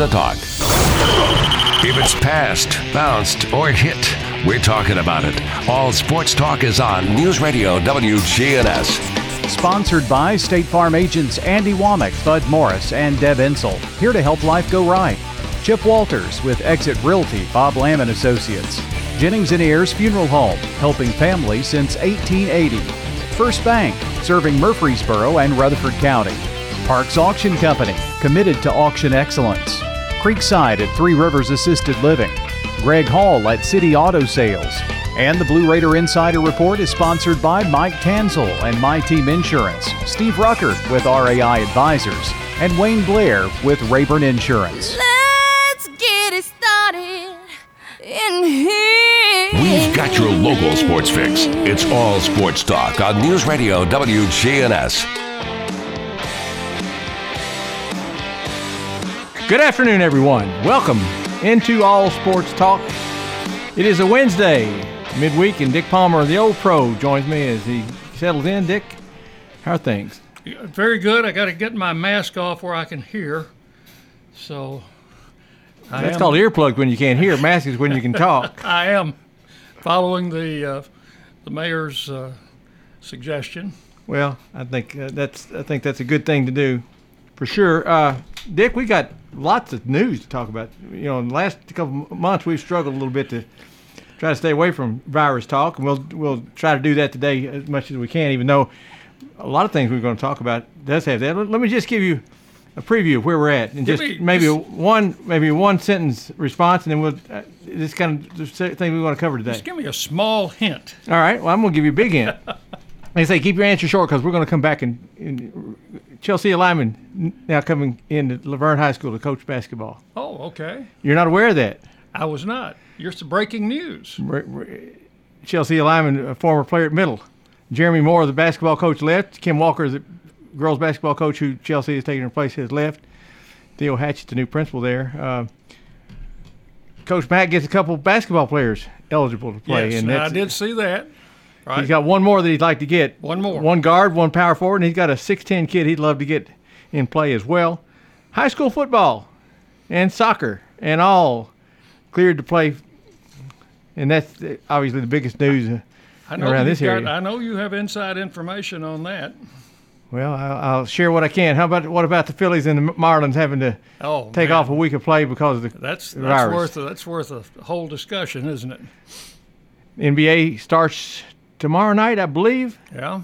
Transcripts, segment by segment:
the talk. If it's passed, bounced, or hit, we're talking about it. All sports talk is on News Radio WGNS. Sponsored by State Farm agents Andy Womack, Bud Morris, and Deb Insel, here to help life go right. Chip Walters with Exit Realty, Bob Lamb and Associates. Jennings and Ayers Funeral Home, helping families since 1880. First Bank, serving Murfreesboro and Rutherford County. Parks Auction Company, committed to auction excellence. Creekside at Three Rivers Assisted Living. Greg Hall at City Auto Sales. And the Blue Raider Insider Report is sponsored by Mike Tansel and My Team Insurance, Steve Rucker with RAI Advisors, and Wayne Blair with Rayburn Insurance. Let's get it started in here. We've got your local sports fix. It's all sports talk on News Radio WGNS. Good afternoon, everyone. Welcome into All Sports Talk. It is a Wednesday, midweek, and Dick Palmer, the old pro, joins me as he settles in. Dick, how are things? Very good. I got to get my mask off where I can hear. So, that's called earplug when you can't hear. Mask is when you can talk. I am following the mayor's suggestion. Well, I think that's a good thing to do, for sure. Dick, we got lots of news to talk about. You know, in the last couple months, we've struggled a little bit to try to stay away from virus talk, and we'll try to do that today as much as we can, even though a lot of things we're going to talk about does have that. Let me just give you a preview of where we're at, and maybe one sentence response, and then we'll this kind of thing we want to cover today. Just give me a small hint. All right. Well, I'm going to give you a big hint. They say keep your answer short because we're going to come back and Chelsea Lyman now coming in at Laverne High School to coach basketball. Oh, okay. You're not aware of that? I was not. You're some breaking news. Chelsea Lyman, a former player at Middle. Jeremy Moore, the basketball coach, left. Kim Walker, the girls basketball coach who Chelsea is taking her place, has left. Theo Hatchett, the new principal there. Coach Mack gets a couple basketball players eligible to play. Yes, and I did see that. Right. He's got one more that he'd like to get. One more. One guard, one power forward, and he's got a 6'10 kid he'd love to get in play as well. High school football and soccer and all cleared to play, and that's obviously the biggest news around this area. I know you have inside information on that. Well, I'll share what I can. What about the Phillies and the Marlins having to take off a week of play because of the virus? That's worth a whole discussion, isn't it? NBA starts tomorrow night, I believe. Yeah.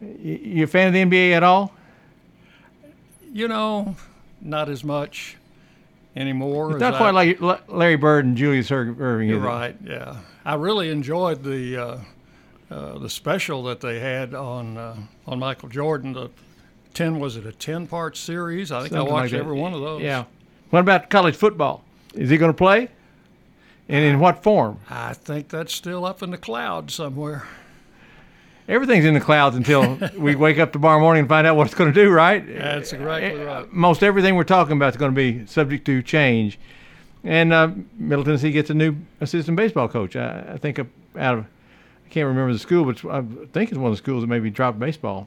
You a fan of the NBA at all? You know, not as much anymore. It's not quite like Larry Bird and Julius Erving. You're right. Yeah. I really enjoyed the special that they had on Michael Jordan. Was it a 10-part series? I think I watched every one of those. Yeah. What about college football? Is he going to play? And in what form? I think that's still up in the clouds somewhere. Everything's in the clouds until we wake up tomorrow morning and find out what it's going to do, right? That's exactly right. Most everything we're talking about is going to be subject to change. And Middle Tennessee gets a new assistant baseball coach. I think I can't remember the school, but I think it's one of the schools that maybe dropped baseball.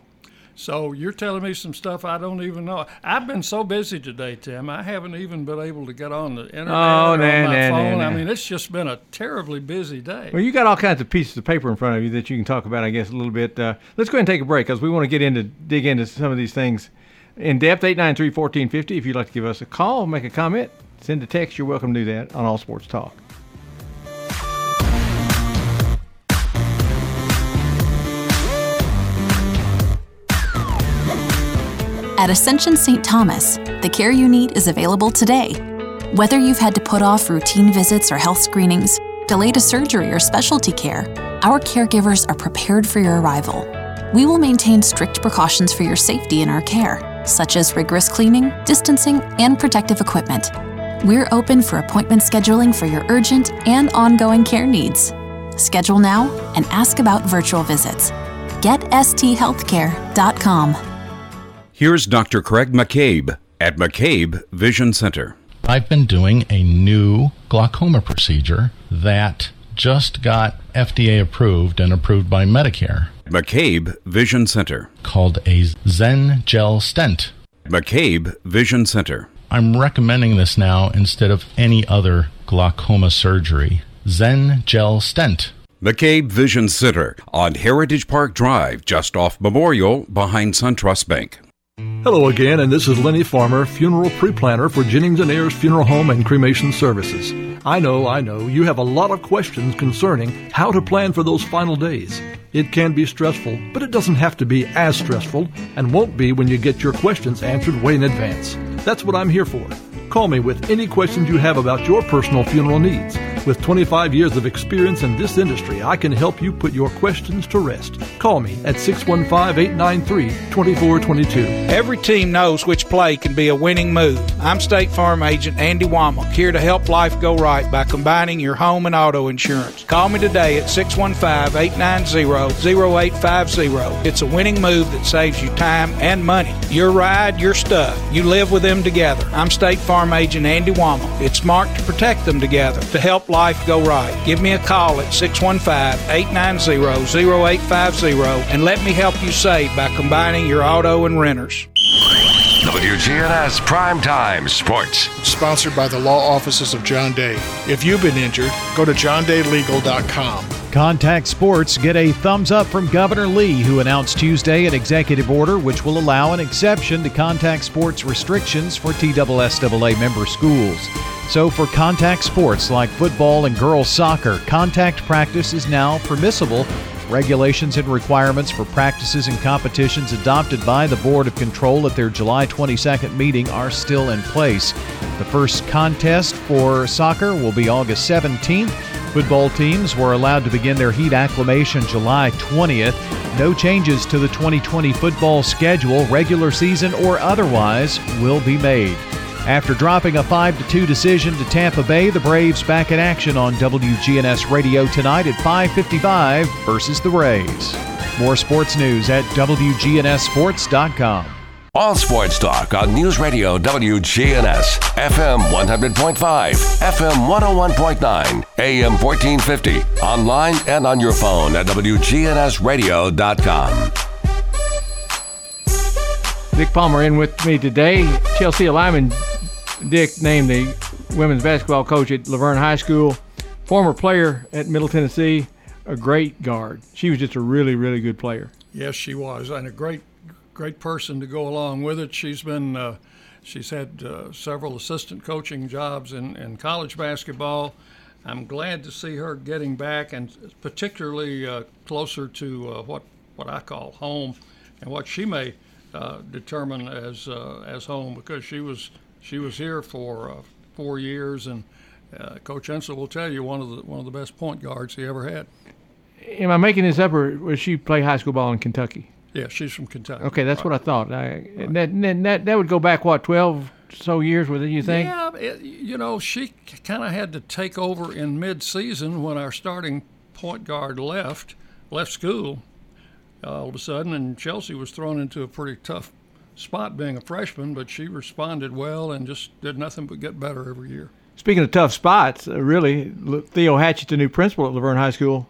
So you're telling me some stuff I don't even know. I've been so busy today, Tim. I haven't even been able to get on the internet or on my phone. I mean, it's just been a terribly busy day. Well, you got all kinds of pieces of paper in front of you that you can talk about, I guess, a little bit. Let's go ahead and take a break because we want to dig into some of these things in depth. 893-1450. If you'd like to give us a call, make a comment, send a text, you're welcome to do that on All Sports Talk. At Ascension St. Thomas, the care you need is available today. Whether you've had to put off routine visits or health screenings, delayed a surgery or specialty care, our caregivers are prepared for your arrival. We will maintain strict precautions for your safety in our care, such as rigorous cleaning, distancing, and protective equipment. We're open for appointment scheduling for your urgent and ongoing care needs. Schedule now and ask about virtual visits. Get sthealthcare.com. Here's Dr. Craig McCabe at McCabe Vision Center. I've been doing a new glaucoma procedure that just got FDA approved and approved by Medicare. McCabe Vision Center. Called a Zen Gel Stent. McCabe Vision Center. I'm recommending this now instead of any other glaucoma surgery. Zen Gel Stent. McCabe Vision Center on Heritage Park Drive, just off Memorial, behind SunTrust Bank. Hello again, and this is Lenny Farmer, funeral pre-planner for Jennings & Ayers Funeral Home and Cremation Services. I know, you have a lot of questions concerning how to plan for those final days. It can be stressful, but it doesn't have to be as stressful, and won't be when you get your questions answered way in advance. That's what I'm here for. Call me with any questions you have about your personal funeral needs. With 25 years of experience in this industry, I can help you put your questions to rest. Call me at 615-893-2422. Every team knows which play can be a winning move. I'm State Farm Agent Andy Womack, here to help life go right by combining your home and auto insurance. Call me today at 615-890-0850. It's a winning move that saves you time and money. Your ride, your stuff. You live with them together. I'm State Farm Agent Andy Womack. It's marked to protect them together, to help life go right. Give me a call at 615-890-0850 and let me help you save by combining your auto and renters. WGNS Primetime Sports. Sponsored by the law offices of John Day. If you've been injured, go to johndaylegal.com. Contact Sports get a thumbs up from Governor Lee, who announced Tuesday an executive order which will allow an exception to Contact Sports restrictions for TSSAA member schools. So for contact sports like football and girls soccer, contact practice is now permissible. Regulations and requirements for practices and competitions adopted by the Board of Control at their July 22nd meeting are still in place. The first contest for soccer will be August 17th. Football teams were allowed to begin their heat acclimation July 20th. No changes to the 2020 football schedule, regular season or otherwise, will be made. After dropping a 5-2 decision to Tampa Bay, the Braves back in action on WGNS Radio tonight at 5:55 versus the Rays. More sports news at WGNSSports.com. All sports talk on News Radio WGNS, FM 100.5, FM 101.9, AM 1450, online and on your phone at WGNSradio.com. Dick Palmer in with me today. Chelsea Lyman, Dick, named the women's basketball coach at Laverne High School, former player at Middle Tennessee, a great guard. She was just a really, really good player. Yes, she was, and a great person to go along with it. She's had several assistant coaching jobs in college basketball. I'm glad to see her getting back, and particularly closer to what I call home, and what she may determine as home, because she was here for 4 years, and Coach Ensel will tell you one of the best point guards he ever had. Am I making this up, or was she play high school ball in Kentucky? Yeah, she's from Kentucky. Okay, that's right. What I thought. Right. That would go back, 12 so years, wouldn't you think? Yeah, she kind of had to take over in mid-season when our starting point guard left school all of a sudden, and Chelsea was thrown into a pretty tough spot being a freshman, but she responded well and just did nothing but get better every year. Speaking of tough spots, really, Theo Hatchett, the new principal at Laverne High School,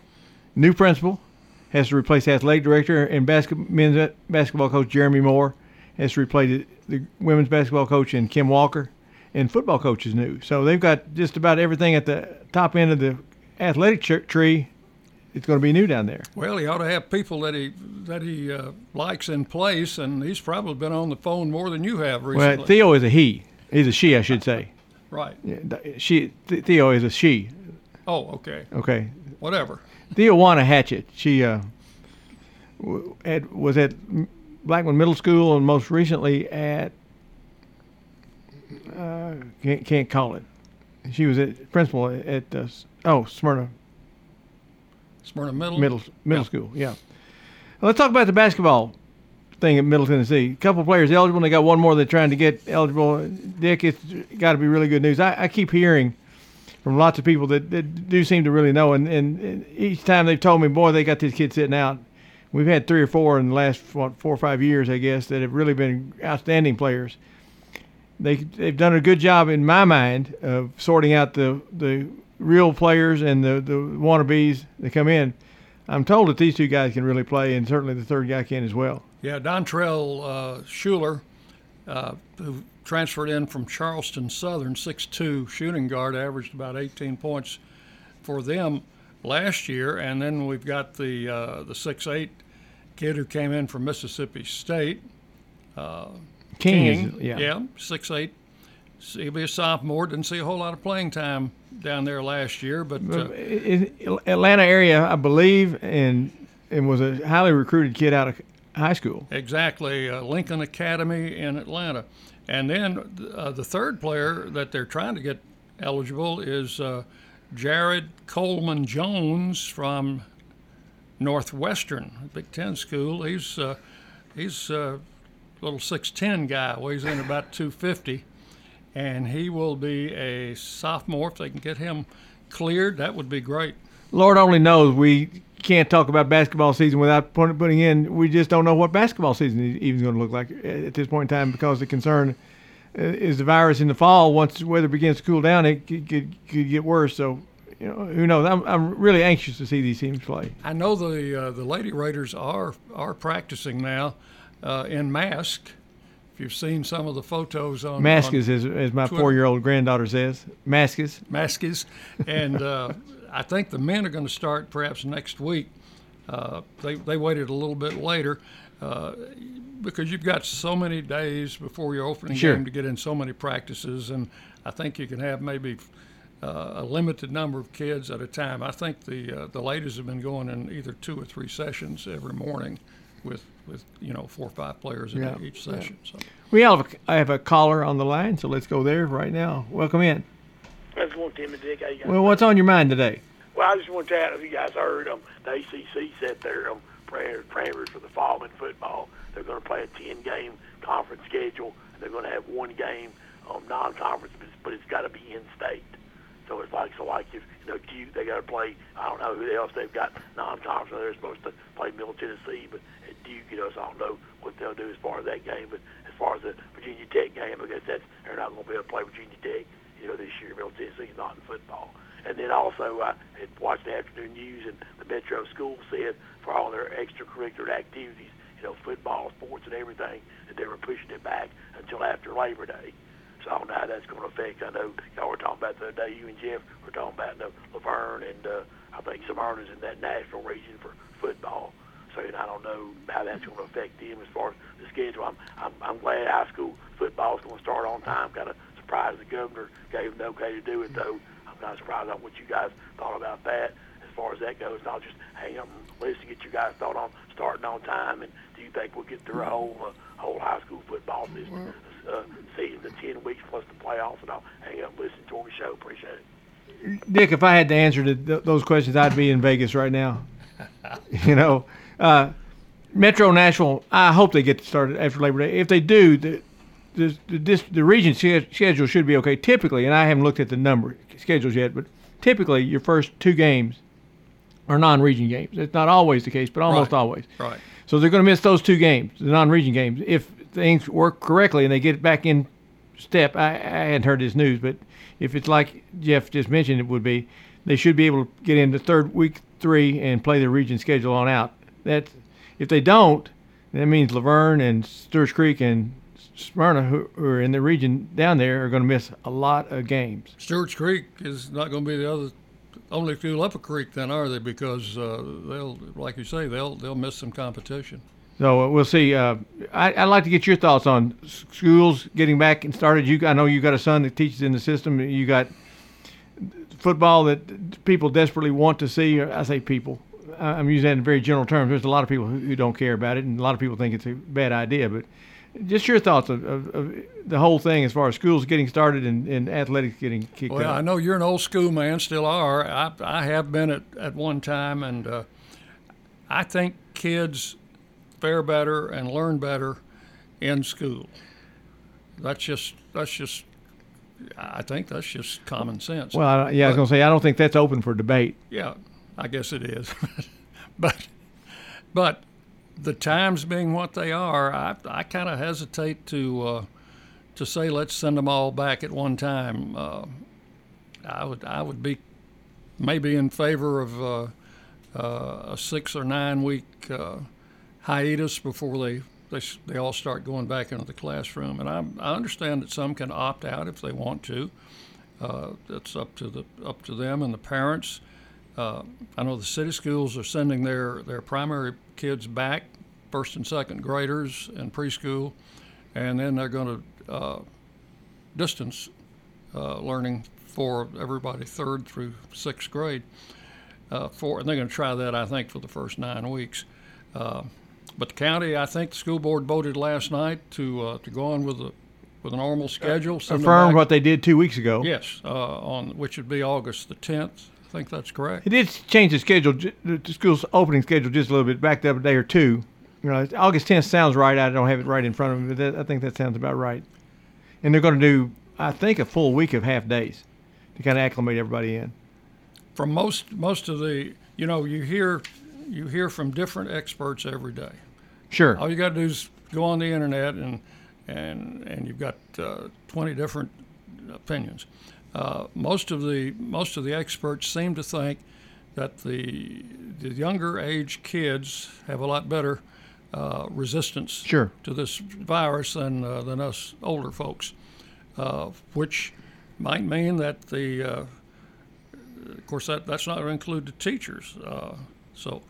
has to replace athletic director and men's basketball coach Jeremy Moore. Has to replace the women's basketball coach and Kim Walker. And football coach is new. So they've got just about everything at the top end of the athletic tree. It's going to be new down there. Well, he ought to have people that he likes in place, and he's probably been on the phone more than you have recently. Well, Theo is a he. He's a she, I should say. Right. Theo is a she. Oh, okay. Okay. Whatever. Theawana Hatchett. She was at Blackman Middle School, and most recently at can't call it. She was at principal at Smyrna Middle School. Yeah. Well, let's talk about the basketball thing at Middle Tennessee. A couple of players eligible, and they got one more they're trying to get eligible. Dick, it's got to be really good news. I keep hearing from lots of people that do seem to really know. And each time they've told me, boy, they got this kid sitting out. We've had three or four in the last, 4 or 5 years, I guess, that have really been outstanding players. They've done a good job, in my mind, of sorting out the real players and the wannabes that come in. I'm told that these two guys can really play, and certainly the third guy can as well. Yeah, Dontrell Shuler, who transferred in from Charleston Southern, 6'2 shooting guard, averaged about 18 points for them last year. And then we've got the 6'8 kid who came in from Mississippi State, King. Yeah, 6'8. He'll be a sophomore. Didn't see a whole lot of playing time down there last year, but Atlanta area, I believe, and was a highly recruited kid out of high school. Exactly, Lincoln Academy in Atlanta. And then the third player that they're trying to get eligible is Jared Coleman-Jones from Northwestern, Big Ten school. He's a little 6'10 guy, weighs in about 250. And he will be a sophomore. If they can get him cleared, that would be great. Lord only knows we can't talk about basketball season without putting in. We just don't know what basketball season is even going to look like at this point in time, because the concern is the virus in the fall. Once the weather begins to cool down, it could get worse. So, you know, who knows? I'm really anxious to see these teams play. I know the Lady Raiders are practicing now in mask. If you've seen some of the photos on Maskis, as my Twitter. 4-year-old granddaughter says, Maskis. And I think the men are going to start perhaps next week. They waited a little bit later because you've got so many days before your opening game to get in so many practices. And I think you can have maybe a limited number of kids at a time. I think the ladies have been going in either 2 or 3 sessions every morning with 4 or 5 players in each session. Yeah. So I have a caller on the line, so let's go there right now. Welcome in. That's one, Tim and Dick. Well, what's on your mind today? Well, I just want to ask if you guys heard the ACC set their parameters for the fall in football. They're going to play a 10-game conference schedule. They're going to have one game non-conference, but it's got to be in-state. So it's like if Duke, they got to play. I don't know who else they've got non-conference. They're supposed to play Middle Tennessee, but at Duke, so I don't know what they'll do as far as that game. But as far as the Virginia Tech game, I guess they're not going to be able to play Virginia Tech, this year. Middle Tennessee's not in football. And then also, I had watched the afternoon news, and the Metro School said for all their extracurricular activities, football, sports, and everything, that they were pushing it back until after Labor Day. So I don't know how that's going to affect. I know y'all were talking about the other day, you and Jeff were talking about Laverne, and I think Smyrna's in that national region for football. So I don't know how that's going to affect them as far as the schedule. I'm glad high school football's going to start on time. Kind of surprised the governor gave them the okay to do it, though. I'm kind of surprised on what you guys thought about that. As far as that goes, I'll just hang up and listen to get you guys thought on starting on time. And do you think we'll get through a whole high school football season? Season, the 10 weeks plus the playoffs, and I'll hang up and listen to our show. Appreciate it. Dick, if I had to answer to those questions, I'd be in Vegas right now. Metro Nashville, I hope they get started after Labor Day. If they do, the region schedule should be okay. Typically, and I haven't looked at the number schedules yet, but typically your first 2 games are non-region games. It's not always the case, but almost always. Right. So they're going to miss those 2 games, the non-region games, if things work correctly and they get back in step. I hadn't heard this news, but if it's like Jeff just mentioned, it would be they should be able to get into week 3 and play the region schedule on out. If they don't, that means Laverne and Stewart's Creek and Smyrna, who are in the region down there, are going to miss a lot of games. Stewart's Creek is not going to be only school up a creek then, are they? Because they'll, like you say, they'll miss some competition. So we'll see. I'd like to get your thoughts on schools getting back and started. I know you got a son that teaches in the system. You got football that people desperately want to see. I say people. I'm using that in very general terms. There's a lot of people who don't care about it, and a lot of people think it's a bad idea. But just your thoughts of the whole thing as far as schools getting started and athletics getting kicked out. Well, I know you're an old school man, still are. I have been at one time, and I think kids – fare better and learn better in school. I think that's just common sense. Well, I was going to say, I don't think that's open for debate. Yeah, I guess it is. but the times being what they are, I kind of hesitate to say let's send them all back at one time. I would be maybe in favor of a 6 or 9 week hiatus before they they all start going back into the classroom. And I understand that some can opt out if they want to. That's up to them and the parents. I know the city schools are sending their primary kids back, first and second graders and preschool, and then they're going to distance learning for everybody third through sixth grade. And they're going to try that, I think, for the first 9 weeks. But the county, I think the school board voted last night to go on with a normal schedule. Affirmed what they did 2 weeks ago. Yes, which would be August the 10th. I think that's correct. It did change the schedule, the school's opening schedule just a little bit back the other day or two. You know, August 10th sounds right. I don't have it right in front of me, but I think that sounds about right. And they're going to do, I think, a full week of half days to kind of acclimate everybody in. From most of the, you know, you hear from different experts every day. Sure. All you got to do is go on the internet and you've got 20 different opinions. Most of the experts seem to think that the younger age kids have a lot better resistance sure. to this virus than us older folks, which might mean that the of course that's not going to include the teachers. So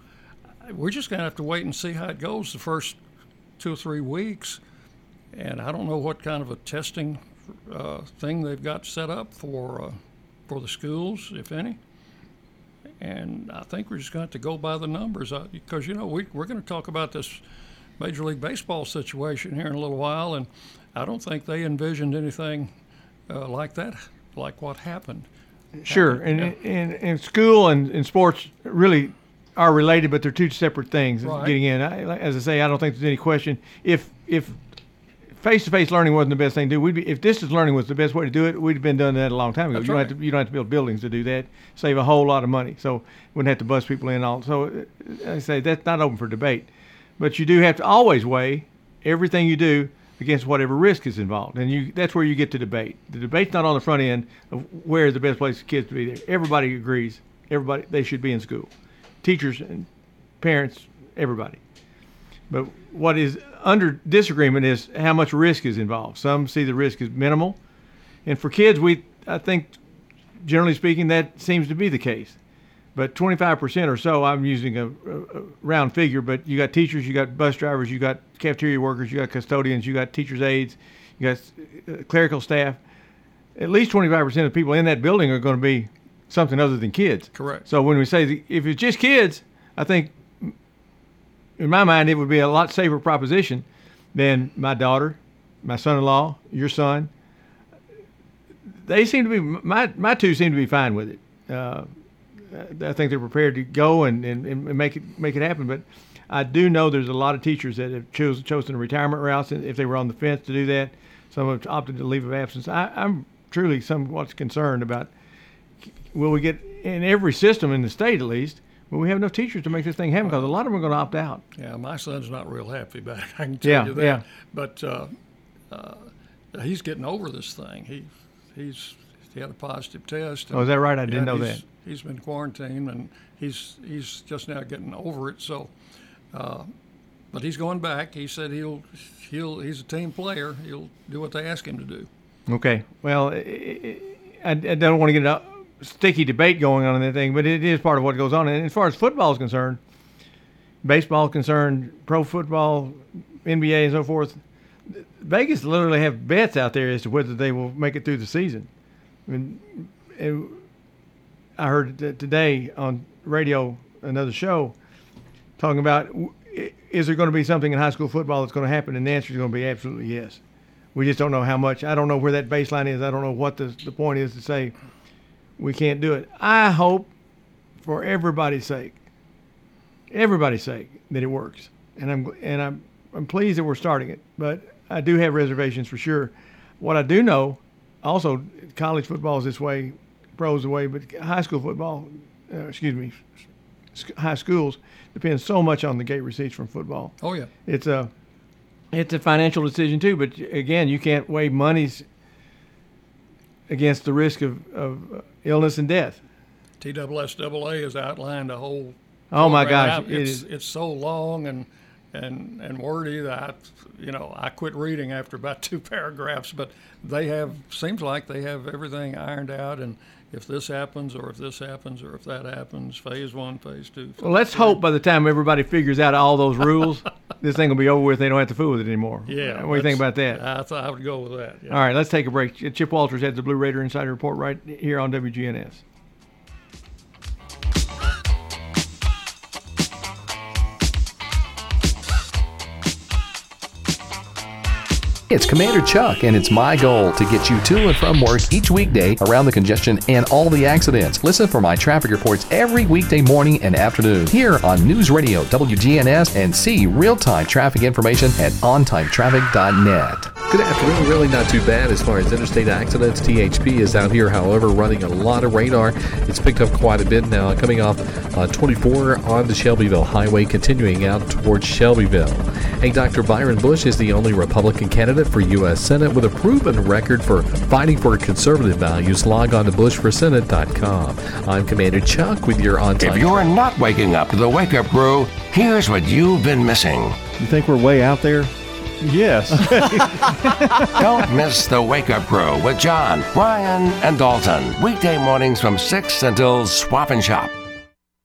we're just going to have to wait and see how it goes the first 2 or 3 weeks. And I don't know what kind of a testing thing they've got set up for the schools, if any. And I think we're just going to have to go by the numbers. Because, you know, we're going to talk about this Major League Baseball situation here in a little while. And I don't think they envisioned anything like that, like what happened. Sure. And school and sports really are related, but they're two separate things. Right. Getting in, as I say, I don't think there's any question. If face-to-face learning wasn't the best thing to do, we'd be, if distance learning was the best way to do it, we'd have been doing that a long time ago. That's right. You don't have to build buildings to do that. Save a whole lot of money. So wouldn't have to bus people in all. So I say that's not open for debate, but you do have to always weigh everything you do against whatever risk is involved. And that's where you get to debate. The debate's not on the front end of where is the best place for kids to be there. Everybody agrees. Everybody, they should be in school. Teachers and parents, everybody. But what is under disagreement is how much risk is involved. Some see the risk as minimal. And for kids, I think, generally speaking, that seems to be the case. But 25% or so, I'm using a round figure, but you got teachers, you got bus drivers, you got cafeteria workers, you got custodians, you got teachers' aides, you got clerical staff. At least 25% of people in that building are going to be something other than kids. Correct. So when we say if it's just kids, I think in my mind it would be a lot safer proposition than my daughter, my son-in-law, your son. They seem to be, my two seem to be fine with it. I think they're prepared to go and make it happen. But I do know there's a lot of teachers that have chosen retirement routes if they were on the fence to do that. Some have opted to leave of absence. I'm truly somewhat concerned about will we get in every system in the state at least. Will we have enough teachers to make this thing happen? Because a lot of them are going to opt out. Yeah, my son's not real happy about it. I can tell you that. Yeah. But he's getting over this thing. He had a positive test. Oh, is that right? I didn't know that. He's been quarantined, and he's just now getting over it. So, but he's going back. He said he's a team player. He'll do what they ask him to do. Okay. Well, I don't want to get a sticky debate going on in that thing, but it is part of what goes on. And as far as football is concerned, baseball is concerned, pro football, NBA, and so forth, Vegas literally have bets out there as to whether they will make it through the season. I mean, I heard today on radio, another show, talking about is there going to be something in high school football that's going to happen? And the answer is going to be absolutely yes. We just don't know how much. I don't know where that baseline is. I don't know what the point is to say we can't do it. I hope for everybody's sake, that it works. And I'm pleased that we're starting it. But I do have reservations for sure. What I do know, also college football is this way, pros away, but high school football, high schools depends so much on the gate receipts from football. Oh yeah, it's a financial decision too. But again, you can't weigh monies against the risk of illness and death. TSSAA has outlined a whole. Oh my gosh, it's so long and and wordy that, you know, I quit reading after about two paragraphs, but they have, seems like they have everything ironed out, and if this happens or if this happens or if that happens, phase one, phase two. Phase well, let's three. Hope by the time everybody figures out all those rules, this thing will be over with. They don't have to fool with it anymore. Yeah. What do you think about that? I thought I would go with that. Yeah. All right, let's take a break. Chip Walters had the Blue Raider Insider Report right here on WGNS. It's Commander Chuck, and it's my goal to get you to and from work each weekday around the congestion and all the accidents. Listen for my traffic reports every weekday morning and afternoon here on News Radio WGNS, and see real-time traffic information at ontimetraffic.net. Good afternoon. Really not too bad as far as interstate accidents. THP is out here, however, running a lot of radar. It's picked up quite a bit now, coming off 24 on the Shelbyville Highway, continuing out towards Shelbyville. Hey, Dr. Byron Bush is the only Republican candidate for U.S. Senate with a proven record for fighting for conservative values. Log on to bushforsenate.com. I'm Commander Chuck with your on-time. If you're not waking up to the wake-up crew, here's what you've been missing. You think we're way out there? Yes. Don't miss the Wake Up Crew with John, Brian, and Dalton. Weekday mornings from 6 until Swap and Shop.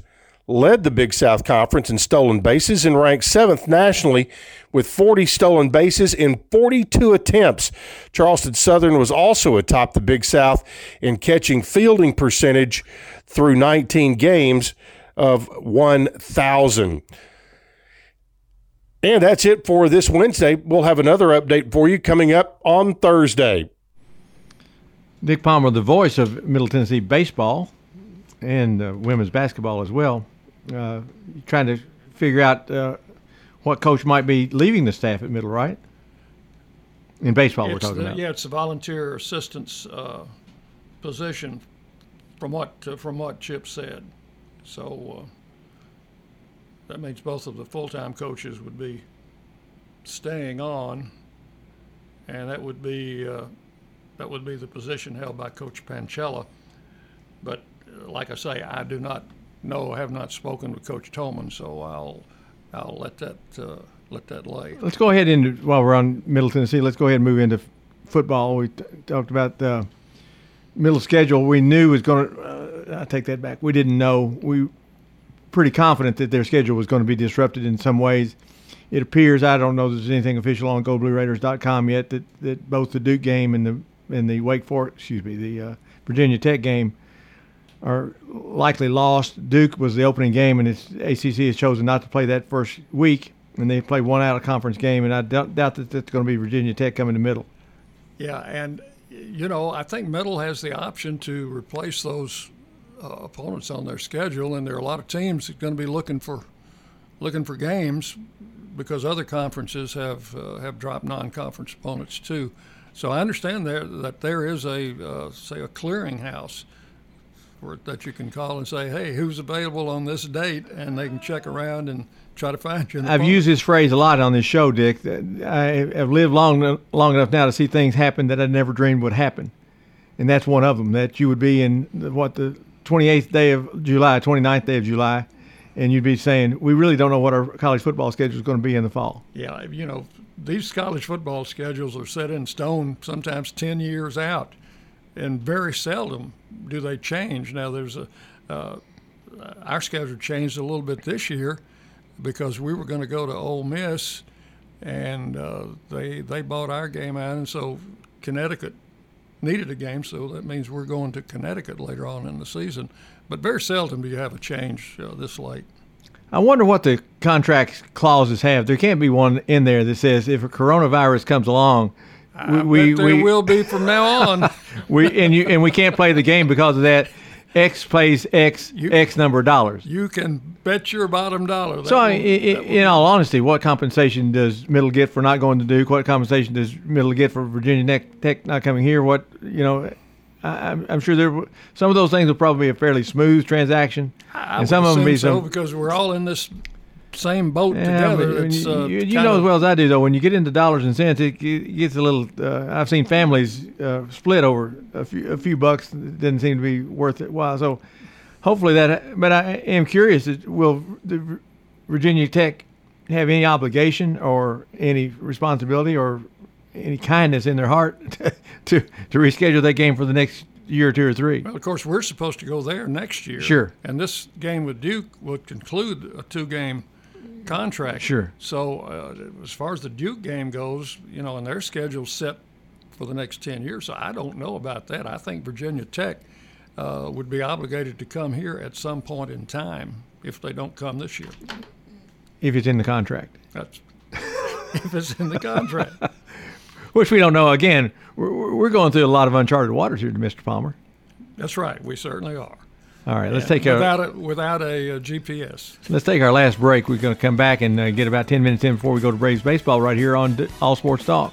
led the Big South Conference in stolen bases and ranked 7th nationally with 40 stolen bases in 42 attempts. Charleston Southern was also atop the Big South in catching fielding percentage through 19 games of 1,000. And that's it for this Wednesday. We'll have another update for you coming up on Thursday. Nick Palmer, the voice of Middle Tennessee baseball and women's basketball as well. Trying to figure out what coach might be leaving the staff at Middle, right? In baseball, we're talking about. Yeah, it's the volunteer assistant's position, from what Chip said. So that means both of the full-time coaches would be staying on, and that would be the position held by Coach Panchella. But like I say, I do not know. I have not spoken with Coach Thoman, so I'll let that lay. Let's go ahead and, while we're on Middle Tennessee, let's go ahead and move into football. We talked about the middle schedule. We knew was going to. I take that back. We didn't know. We were pretty confident that their schedule was going to be disrupted in some ways. It appears. I don't know if there's anything official on GoBlueRaiders.com yet that both the Duke game and the Wake Forest, the Virginia Tech game are likely lost. Duke was the opening game, and ACC has chosen not to play that first week, and they play one out-of-conference game, and I doubt that that's going to be Virginia Tech coming to Middle. Yeah, and, I think Middle has the option to replace those opponents on their schedule, and there are a lot of teams that are going to be looking for games because other conferences have dropped non-conference opponents too. So I understand that there is a clearinghouse that you can call and say, hey, who's available on this date, and they can check around and try to find you. I've used this phrase a lot on this show, Dick. I've lived long enough now to see things happen that I never dreamed would happen, and that's one of them, that you would be in the 28th day of July, 29th day of July, and you'd be saying, we really don't know what our college football schedule is going to be in the fall. Yeah, these college football schedules are set in stone sometimes 10 years out. And very seldom do they change. Now, there's our schedule changed a little bit this year because we were going to go to Ole Miss, and they bought our game out, and so Connecticut needed a game, so that means we're going to Connecticut later on in the season. But very seldom do you have a change this late. I wonder what the contract clauses have. There can't be one in there that says if a coronavirus comes along, I bet we will be from now on. We can't play the game because of that. X pays X, X number of dollars. You can bet your bottom dollar. So, in all honesty, what compensation does Middle get for not going to Duke? What compensation does Middle get for Virginia Tech not coming here? What, you know, I'm sure there some of those things will probably be a fairly smooth transaction. And some of them be so, because we're all in this same boat together. I mean, it's, you know as well as I do, though, when you get into dollars and cents, it gets a little. I've seen families split over a few bucks. That didn't seem to be worth it. Wow. So hopefully that. But I am curious. Will the Virginia Tech have any obligation or any responsibility or any kindness in their heart to reschedule that game for the next year, two, or three? Well, of course, we're supposed to go there next year. Sure. And this game with Duke would conclude a two-game contract. Sure. So as far as the Duke game goes, you know, and their schedule's set for the next 10 years, so I don't know about that. I think Virginia Tech would be obligated to come here at some point in time if they don't come this year. If it's in the contract. That's if it's in the contract. Which we don't know. Again, we're going through a lot of uncharted waters here, Mr. Palmer. That's right. We certainly are. All right, let's take without a GPS. Let's take our last break. We're going to come back and get about 10 minutes in before we go to Braves baseball right here on All Sports Talk.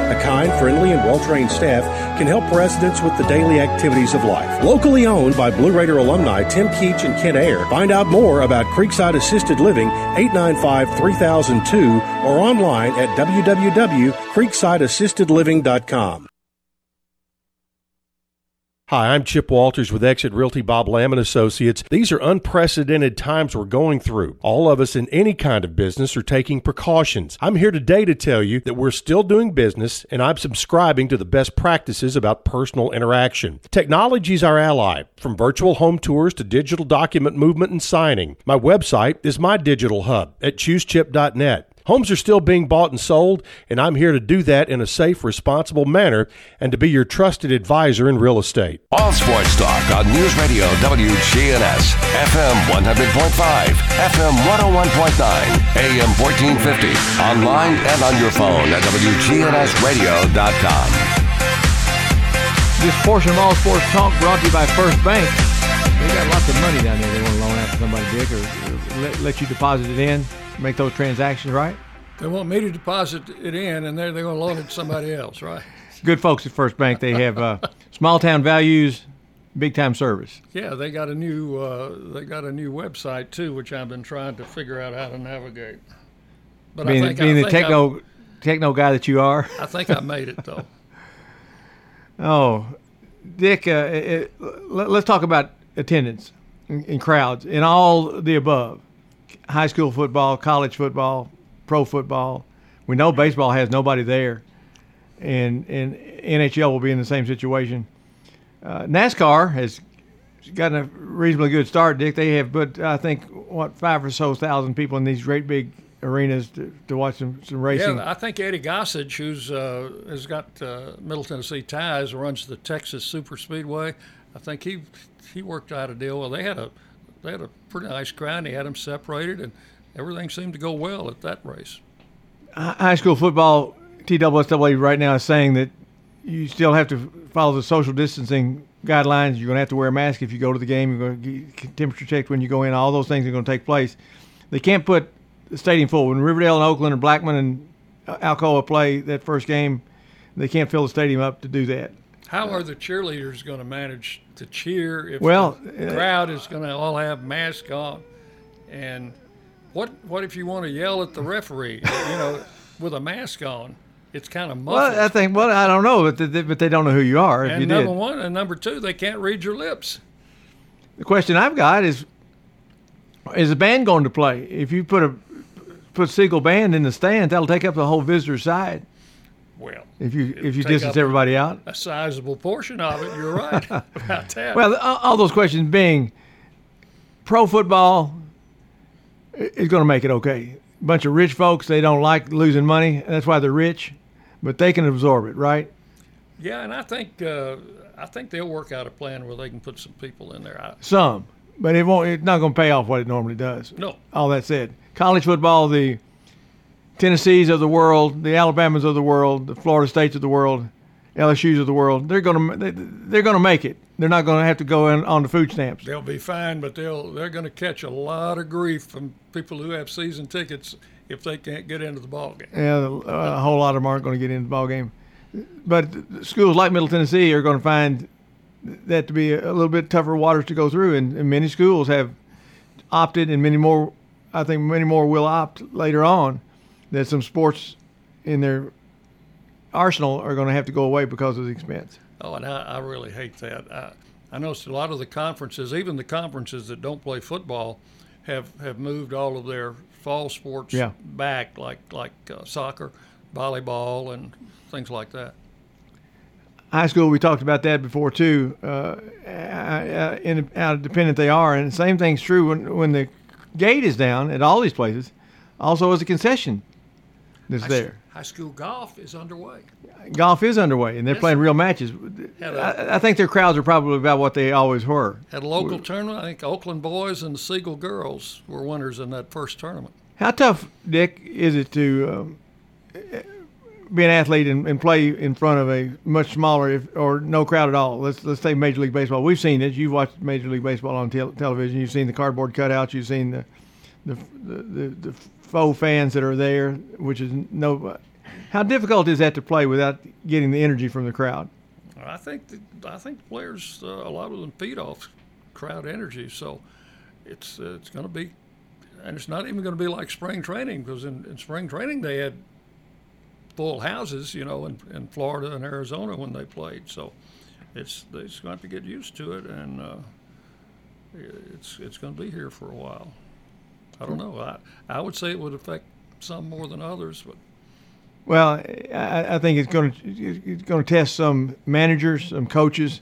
kind, friendly, and well-trained staff can help residents with the daily activities of life. Locally owned by Blue Raider alumni Tim Keach and Ken Ayer. Find out more about Creekside Assisted Living, 895-3002, or online at www.creeksideassistedliving.com. Hi, I'm Chip Walters with Exit Realty Bob Lamb & Associates. These are unprecedented times we're going through. All of us in any kind of business are taking precautions. I'm here today to tell you that we're still doing business, and I'm subscribing to the best practices about personal interaction. Technology's our ally, from virtual home tours to digital document movement and signing. My website is my digital hub at choosechip.net. Homes are still being bought and sold, and I'm here to do that in a safe, responsible manner and to be your trusted advisor in real estate. All Sports Talk on News Radio WGNS, FM 100.5, FM 101.9, AM 1450, online and on your phone at WGNSradio.com. This portion of All Sports Talk brought to you by First Bank. They got lots of money down there they want to loan out to somebody, Dick, or let you deposit it in. Make those transactions, right? They want me to deposit it in, and they're going to loan it to somebody else, right? Good folks at First Bank. They have small-town values, big-time service. Yeah, they got a new website too, which I've been trying to figure out how to navigate. But being the techno guy that you are, I think I made it though. Oh, Dick, let's talk about attendance and crowds and all the above. High school football, college football, pro football. We know baseball has nobody there, and NHL will be in the same situation. NASCAR has gotten a reasonably good start, Dick. They have put, I think, 5,000 people in these great big arenas to watch some racing. Yeah, I think Eddie Gossage, who's has got Middle Tennessee ties, runs the Texas Super Speedway. I think he worked out a deal. Well, they had a pretty nice crowd. He had them separated, and everything seemed to go well at that race. High school football, TSSAA right now is saying that you still have to follow the social distancing guidelines. You're going to have to wear a mask if you go to the game. You're going to get temperature checked when you go in. All those things are going to take place. They can't put the stadium full. When Riverdale and Oakland and Blackman and Alcoa play that first game, they can't fill the stadium up to do that. How are the cheerleaders going to manage to cheer if the crowd is going to all have masks on? And what if you want to yell at the referee, you know, with a mask on? It's kind of muffled. Well, I don't know, but they don't know who you are. If and you number did. One, and number two, they can't read your lips. The question I've got is the band going to play? If you put Siegel band in the stands, that'll take up the whole visitor side. Well, if you distance everybody out, a sizable portion of it, you're right about that. Well, all those questions being, pro football is going to make it okay. bunch of rich folks, they don't like losing money. That's why they're rich, but they can absorb it, right? Yeah, and I think they'll work out a plan where they can put some people in there. Some, but it won't. It's not going to pay off what it normally does. No. All that said, college football, the Tennessees of the world, the Alabamas of the world, the Florida States of the world, LSU's of the world, they're going to make it. They're not going to have to go in on the food stamps. They'll be fine, but they're going to catch a lot of grief from people who have season tickets if they can't get into the ball game. Yeah, a whole lot of them aren't going to get into the ball game. But schools like Middle Tennessee are going to find that to be a little bit tougher waters to go through, and many schools have opted, and many more, I think many more will opt later on, that some sports in their arsenal are going to have to go away because of the expense. Oh, and I really hate that. I noticed a lot of the conferences, even the conferences that don't play football, have moved all of their fall sports back, like soccer, volleyball, and things like that. High school, we talked about that before too, how dependent they are, and the same thing's true when the gate is down at all these places. Also, as a concession that's there. High school golf is underway. And they're playing real matches. I think their crowds are probably about what they always were. At a local tournament, I think Oakland boys and the Seagull girls were winners in that first tournament. How tough, Dick, is it to be an athlete and play in front of a much smaller or no crowd at all? Let's say Major League Baseball. We've seen it. You've watched Major League Baseball on television. You've seen the cardboard cutouts. You've seen the faux fans that are there, which is no. How difficult is that to play without getting the energy from the crowd? I think players, a lot of them feed off crowd energy, so it's going to be, and it's not even going to be like spring training, because in spring training they had full houses, in Florida and Arizona when they played. So they're going to have to get used to it, and it's going to be here for a while. I don't know. I would say it would affect some more than others, but. Well, I think it's going to test some managers, some coaches,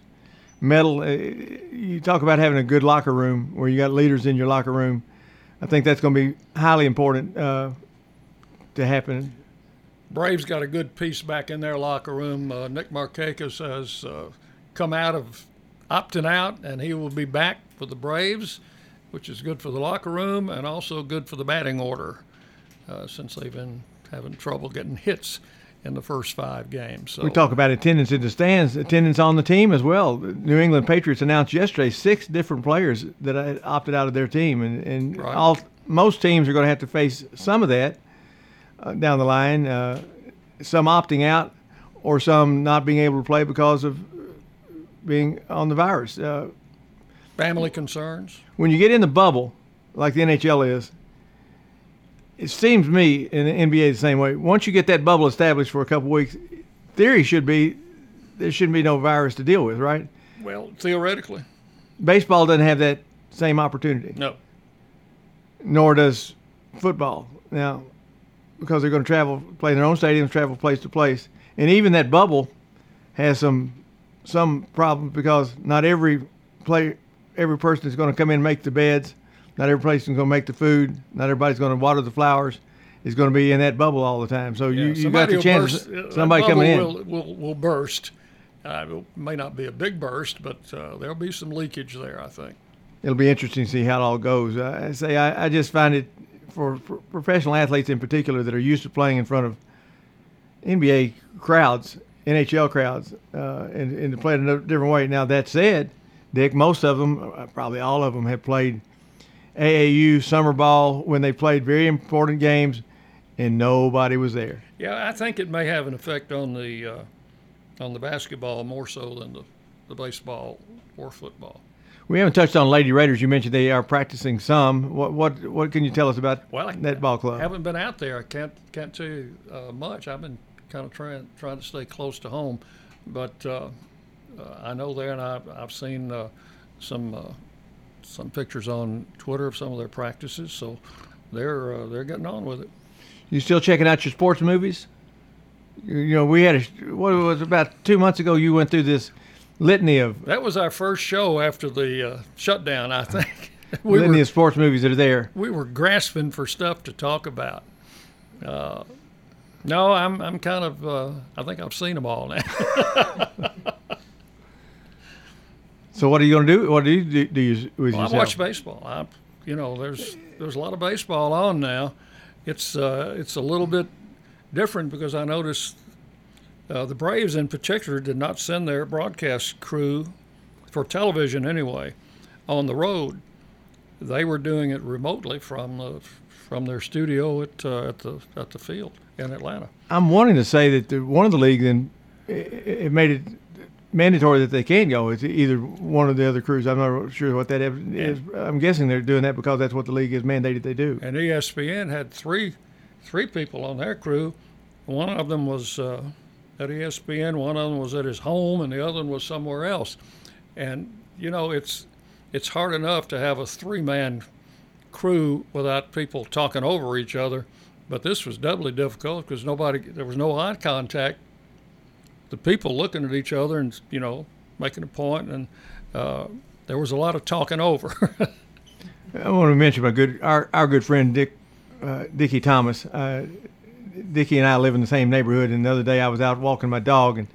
metal. You talk about having a good locker room where you got leaders in your locker room. I think that's going to be highly important to happen. Braves got a good piece back in their locker room. Nick Markakis has come out of opting out, and he will be back for the Braves, which is good for the locker room and also good for the batting order, since they've been having trouble getting hits in the first 5 games. So. We talk about attendance in the stands, attendance on the team as well. The New England Patriots announced yesterday 6 different players that had opted out of their team, and right. Most teams are going to have to face some of that down the line, some opting out or some not being able to play because of being on the virus. Family concerns. When you get in the bubble, like the NHL is, it seems to me, and the NBA is the same way, once you get that bubble established for a couple weeks, theory should be there shouldn't be no virus to deal with, right? Well, theoretically. Baseball doesn't have that same opportunity. No. Nor does football. Now, because they're going to travel, play in their own stadiums, travel place to place. And even that bubble has some problems, because not every player – every person is going to come in and make the beds. Not every place is going to make the food. Not everybody's going to water the flowers. It's going to be in that bubble all the time. So you got the chance somebody coming in will burst. It may not be a big burst, but there'll be some leakage there, I think. It'll be interesting to see how it all goes. I just find it, for professional athletes in particular that are used to playing in front of NBA crowds, NHL crowds, and to play it in a different way. Now, that said, Dick, most of them, probably all of them, have played AAU summer ball when they played very important games, and nobody was there. Yeah, I think it may have an effect on the basketball more so than the baseball or football. We haven't touched on Lady Raiders. You mentioned they are practicing some. What can you tell us about that ball club? I haven't been out there. I can't tell you much. I've been kind of trying to stay close to home, but. I know there, and I've seen some pictures on Twitter of some of their practices. So they're getting on with it. You still checking out your sports movies? We had what was about 2 months ago. You went through this litany of. That was our first show after the shutdown, I think. Plenty of sports movies that are there. We were grasping for stuff to talk about. No, I'm kind of, I think I've seen them all now. So what are you going to do? What do you do, with yourself? I watch baseball. There's a lot of baseball on now. It's a little bit different because I noticed the Braves in particular did not send their broadcast crew, for television anyway, on the road. They were doing it remotely from their studio at the field in Atlanta. I'm wanting to say that one of the leagues then it made it mandatory that they can go. It's either one of the other crews. I'm not sure what that is. I'm guessing they're doing that because that's what the league is mandated they do. And ESPN had three people on their crew. One of them was at ESPN. One of them was at his home, and the other one was somewhere else. And it's hard enough to have a three-man crew without people talking over each other, but this was doubly difficult because there was no eye contact. The people looking at each other and making a point, and there was a lot of talking over. I want to mention our good friend Dickie Thomas. Dickie and I live in the same neighborhood, and the other day I was out walking my dog and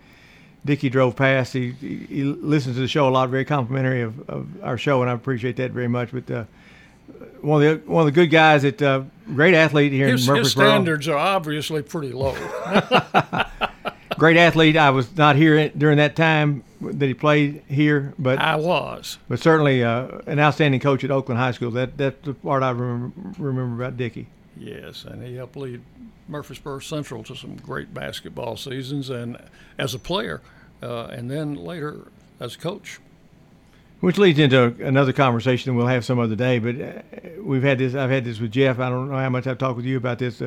Dickie drove past. He listens to the show a lot, very complimentary of our show, and I appreciate that very much. But one of the good guys, that great athlete here in Murfreesboro. His standards are obviously pretty low. Great athlete. I was not here during that time that he played here, but I was. But certainly an outstanding coach at Oakland High School. That's the part I remember about Dickie. Yes, and he helped lead Murfreesboro Central to some great basketball seasons, and as a player, and then later as a coach. Which leads into another conversation we'll have some other day. But I've had this with Jeff. I don't know how much I've talked with you about this.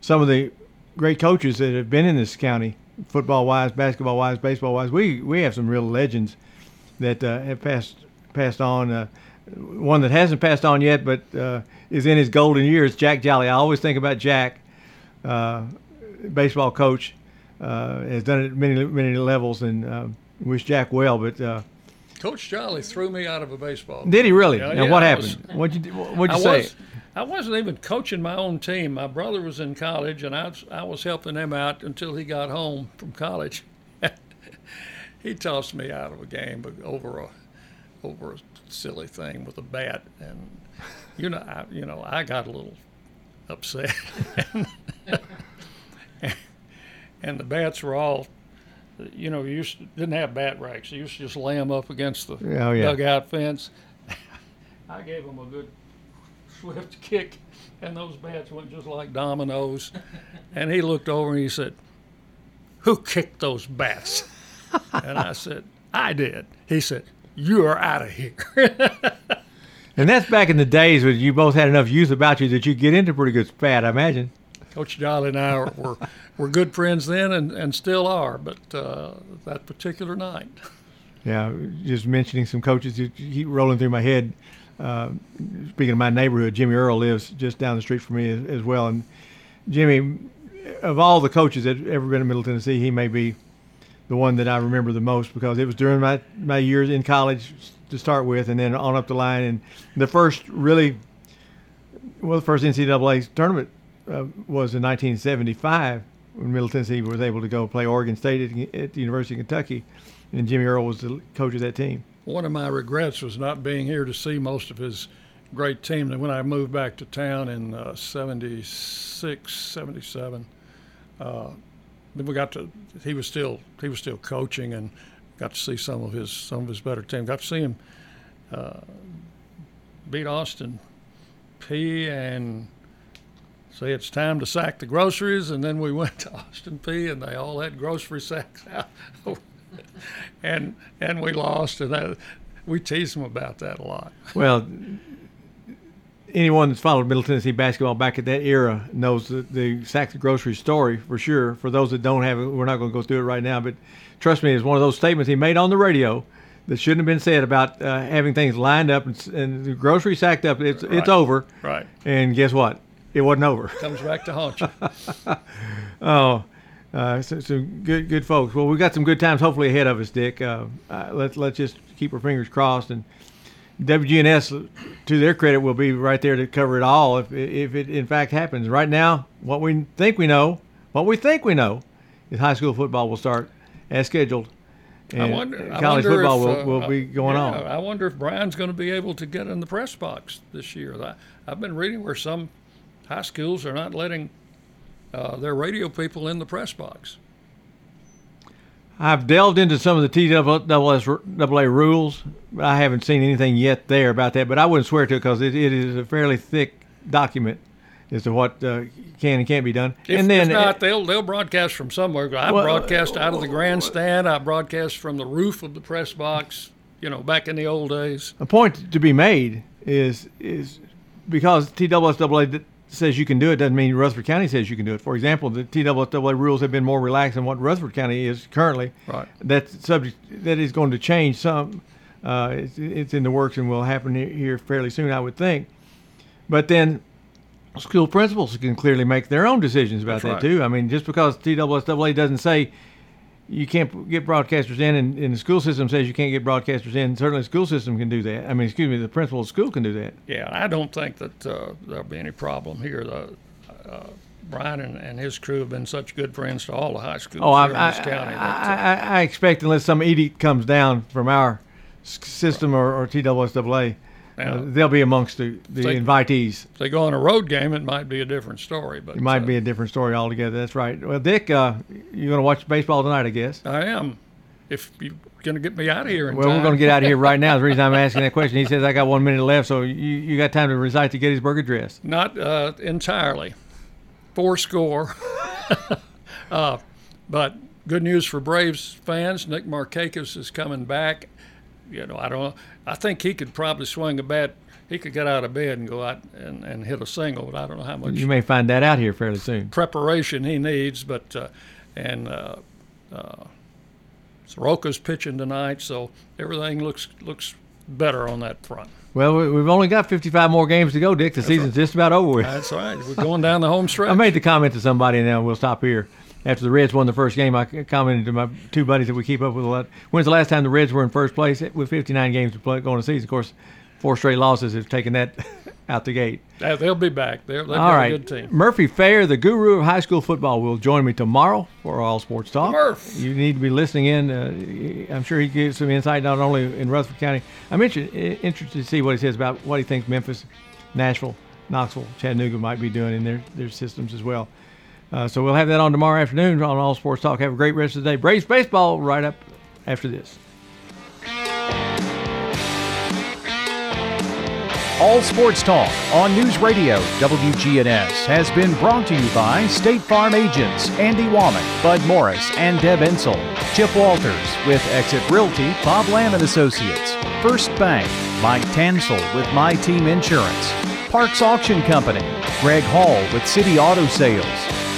Some of the great coaches that have been in this county, football-wise, basketball-wise, baseball-wise, we have some real legends that have passed on. One that hasn't passed on yet, but is in his golden years, Jack Jolly. I always think about Jack, baseball coach, has done it at many levels, and wish Jack well. But Coach Jolly threw me out of a baseball game. Did he really? Yeah, what happened? What'd you say? I wasn't even coaching my own team. My brother was in college, and I was helping him out until he got home from college. He tossed me out of a game, but over a silly thing with a bat, and I got a little upset. and the bats were all, you used to, didn't have bat racks. You used to just lay them up against the dugout fence. I gave them a good swift kick, and those bats went just like dominoes. And he looked over and he said, "Who kicked those bats?" And I said, "I did." He said, "You are out of here." And that's back in the days when you both had enough youth about you that you get into pretty good spat, I imagine. Coach Jolly and I were good friends then and still are, but that particular night. Yeah, just mentioning some coaches that keep rolling through my head. Speaking of my neighborhood, Jimmy Earl lives just down the street from me as well. And Jimmy, of all the coaches that have ever been in Middle Tennessee, he may be the one that I remember the most, because it was during my years in college to start with, and then on up the line. And the first NCAA tournament was in 1975 when Middle Tennessee was able to go play Oregon State at the University of Kentucky, and Jimmy Earl was the coach of that team. One of my regrets was not being here to see most of his great team. And when I moved back to town in 76, 77, then he was still coaching, and got to see some of his better team. Got to see him beat Austin Peay and say it's time to sack the groceries, and then we went to Austin Peay and they all had grocery sacks out, and we lost, and we teased them about that a lot. Well, anyone that's followed Middle Tennessee basketball back at that era knows the sack the grocery story for sure. For those that don't have it, we're not going to go through it right now, but trust me, it's one of those statements he made on the radio that shouldn't have been said about having things lined up and the grocery sacked up. It's over. Right. And guess what? It wasn't over. Comes back to haunt you. Oh, so good folks. Well, we've got some good times hopefully ahead of us, Dick. Let's just keep our fingers crossed and WGNS, to their credit, will be right there to cover it all if it in fact happens. Right now, what we think we know, is high school football will start as scheduled, and college football will be going on. I wonder if Brian's going to be able to get in the press box this year. I've been reading where some high schools are not letting their radio people in the press box. I've delved into some of the TSSAA rules, but I haven't seen anything yet there about that. But I wouldn't swear to it because it is a fairly thick document as to what can and can't be done. If not, they'll broadcast from somewhere. I broadcast out of the grandstand. I broadcast from the roof of the press box, back in the old days. A point to be made is because TSSAA says you can do it doesn't mean Rutherford County says you can do it. For example, the TSSAA rules have been more relaxed than what Rutherford County is currently. Right. That is going to change some. It's in the works and will happen here fairly soon, I would think. But then school principals can clearly make their own decisions about that too. I mean, just because TSSAA doesn't say you can't get broadcasters in, and the school system says you can't get broadcasters in, certainly the school system can do that. I mean, the principal of school can do that. Yeah, I don't think that there'll be any problem here. Brian and his crew have been such good friends to all the high schools in this county. I expect, unless some edict comes down from our system or TSSAA, they'll be amongst the invitees. If they go on a road game, it might be a different story. But it might be a different story altogether. That's right. Well, Dick, you're going to watch baseball tonight, I guess. I am. If you're going to get me out of here in time. We're going to get out of here right now. The reason I'm asking that question, he says I got 1 minute left, so you got time to recite the Gettysburg Address. Not entirely. 4 score. But good news for Braves fans. Nick Markakis is coming back. I don't know. I think he could probably swing a bat. He could get out of bed and go out and hit a single, but I don't know how much. You may find that out here fairly soon. Preparation he needs, but Soroka's pitching tonight, so everything looks better on that front. Well, we've only got 55 more games to go, Dick. The season's just about over with. That's right. We're going down the home stretch. I made the comment to somebody, and now we'll stop here. After the Reds won the first game, I commented to my two buddies that we keep up with a lot. When's the last time the Reds were in first place with 59 games to play going the season? Of course, 4 straight losses have taken that out the gate. They'll be back. They'll be a good team. Murphy Fair, the guru of high school football, will join me tomorrow for All Sports Talk. Murph. You need to be listening in. I'm sure he gives some insight not only in Rutherford County. I'm interested to see what he says about what he thinks Memphis, Nashville, Knoxville, Chattanooga might be doing in their systems as well. So we'll have that on tomorrow afternoon on All Sports Talk. Have a great rest of the day. Braves baseball right up after this. All Sports Talk on News Radio WGNS has been brought to you by State Farm agents Andy Womack, Bud Morris, and Deb Ensel. Chip Walters with Exit Realty, Bob Lamb & Associates. First Bank, Mike Tansel with My Team Insurance. Parks Auction Company, Greg Hall with City Auto Sales.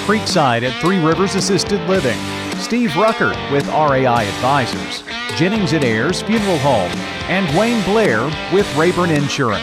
Creekside at Three Rivers Assisted Living. Steve Ruckert with RAI Advisors. Jennings & Ayers Funeral Home. And Wayne Blair with Rayburn Insurance.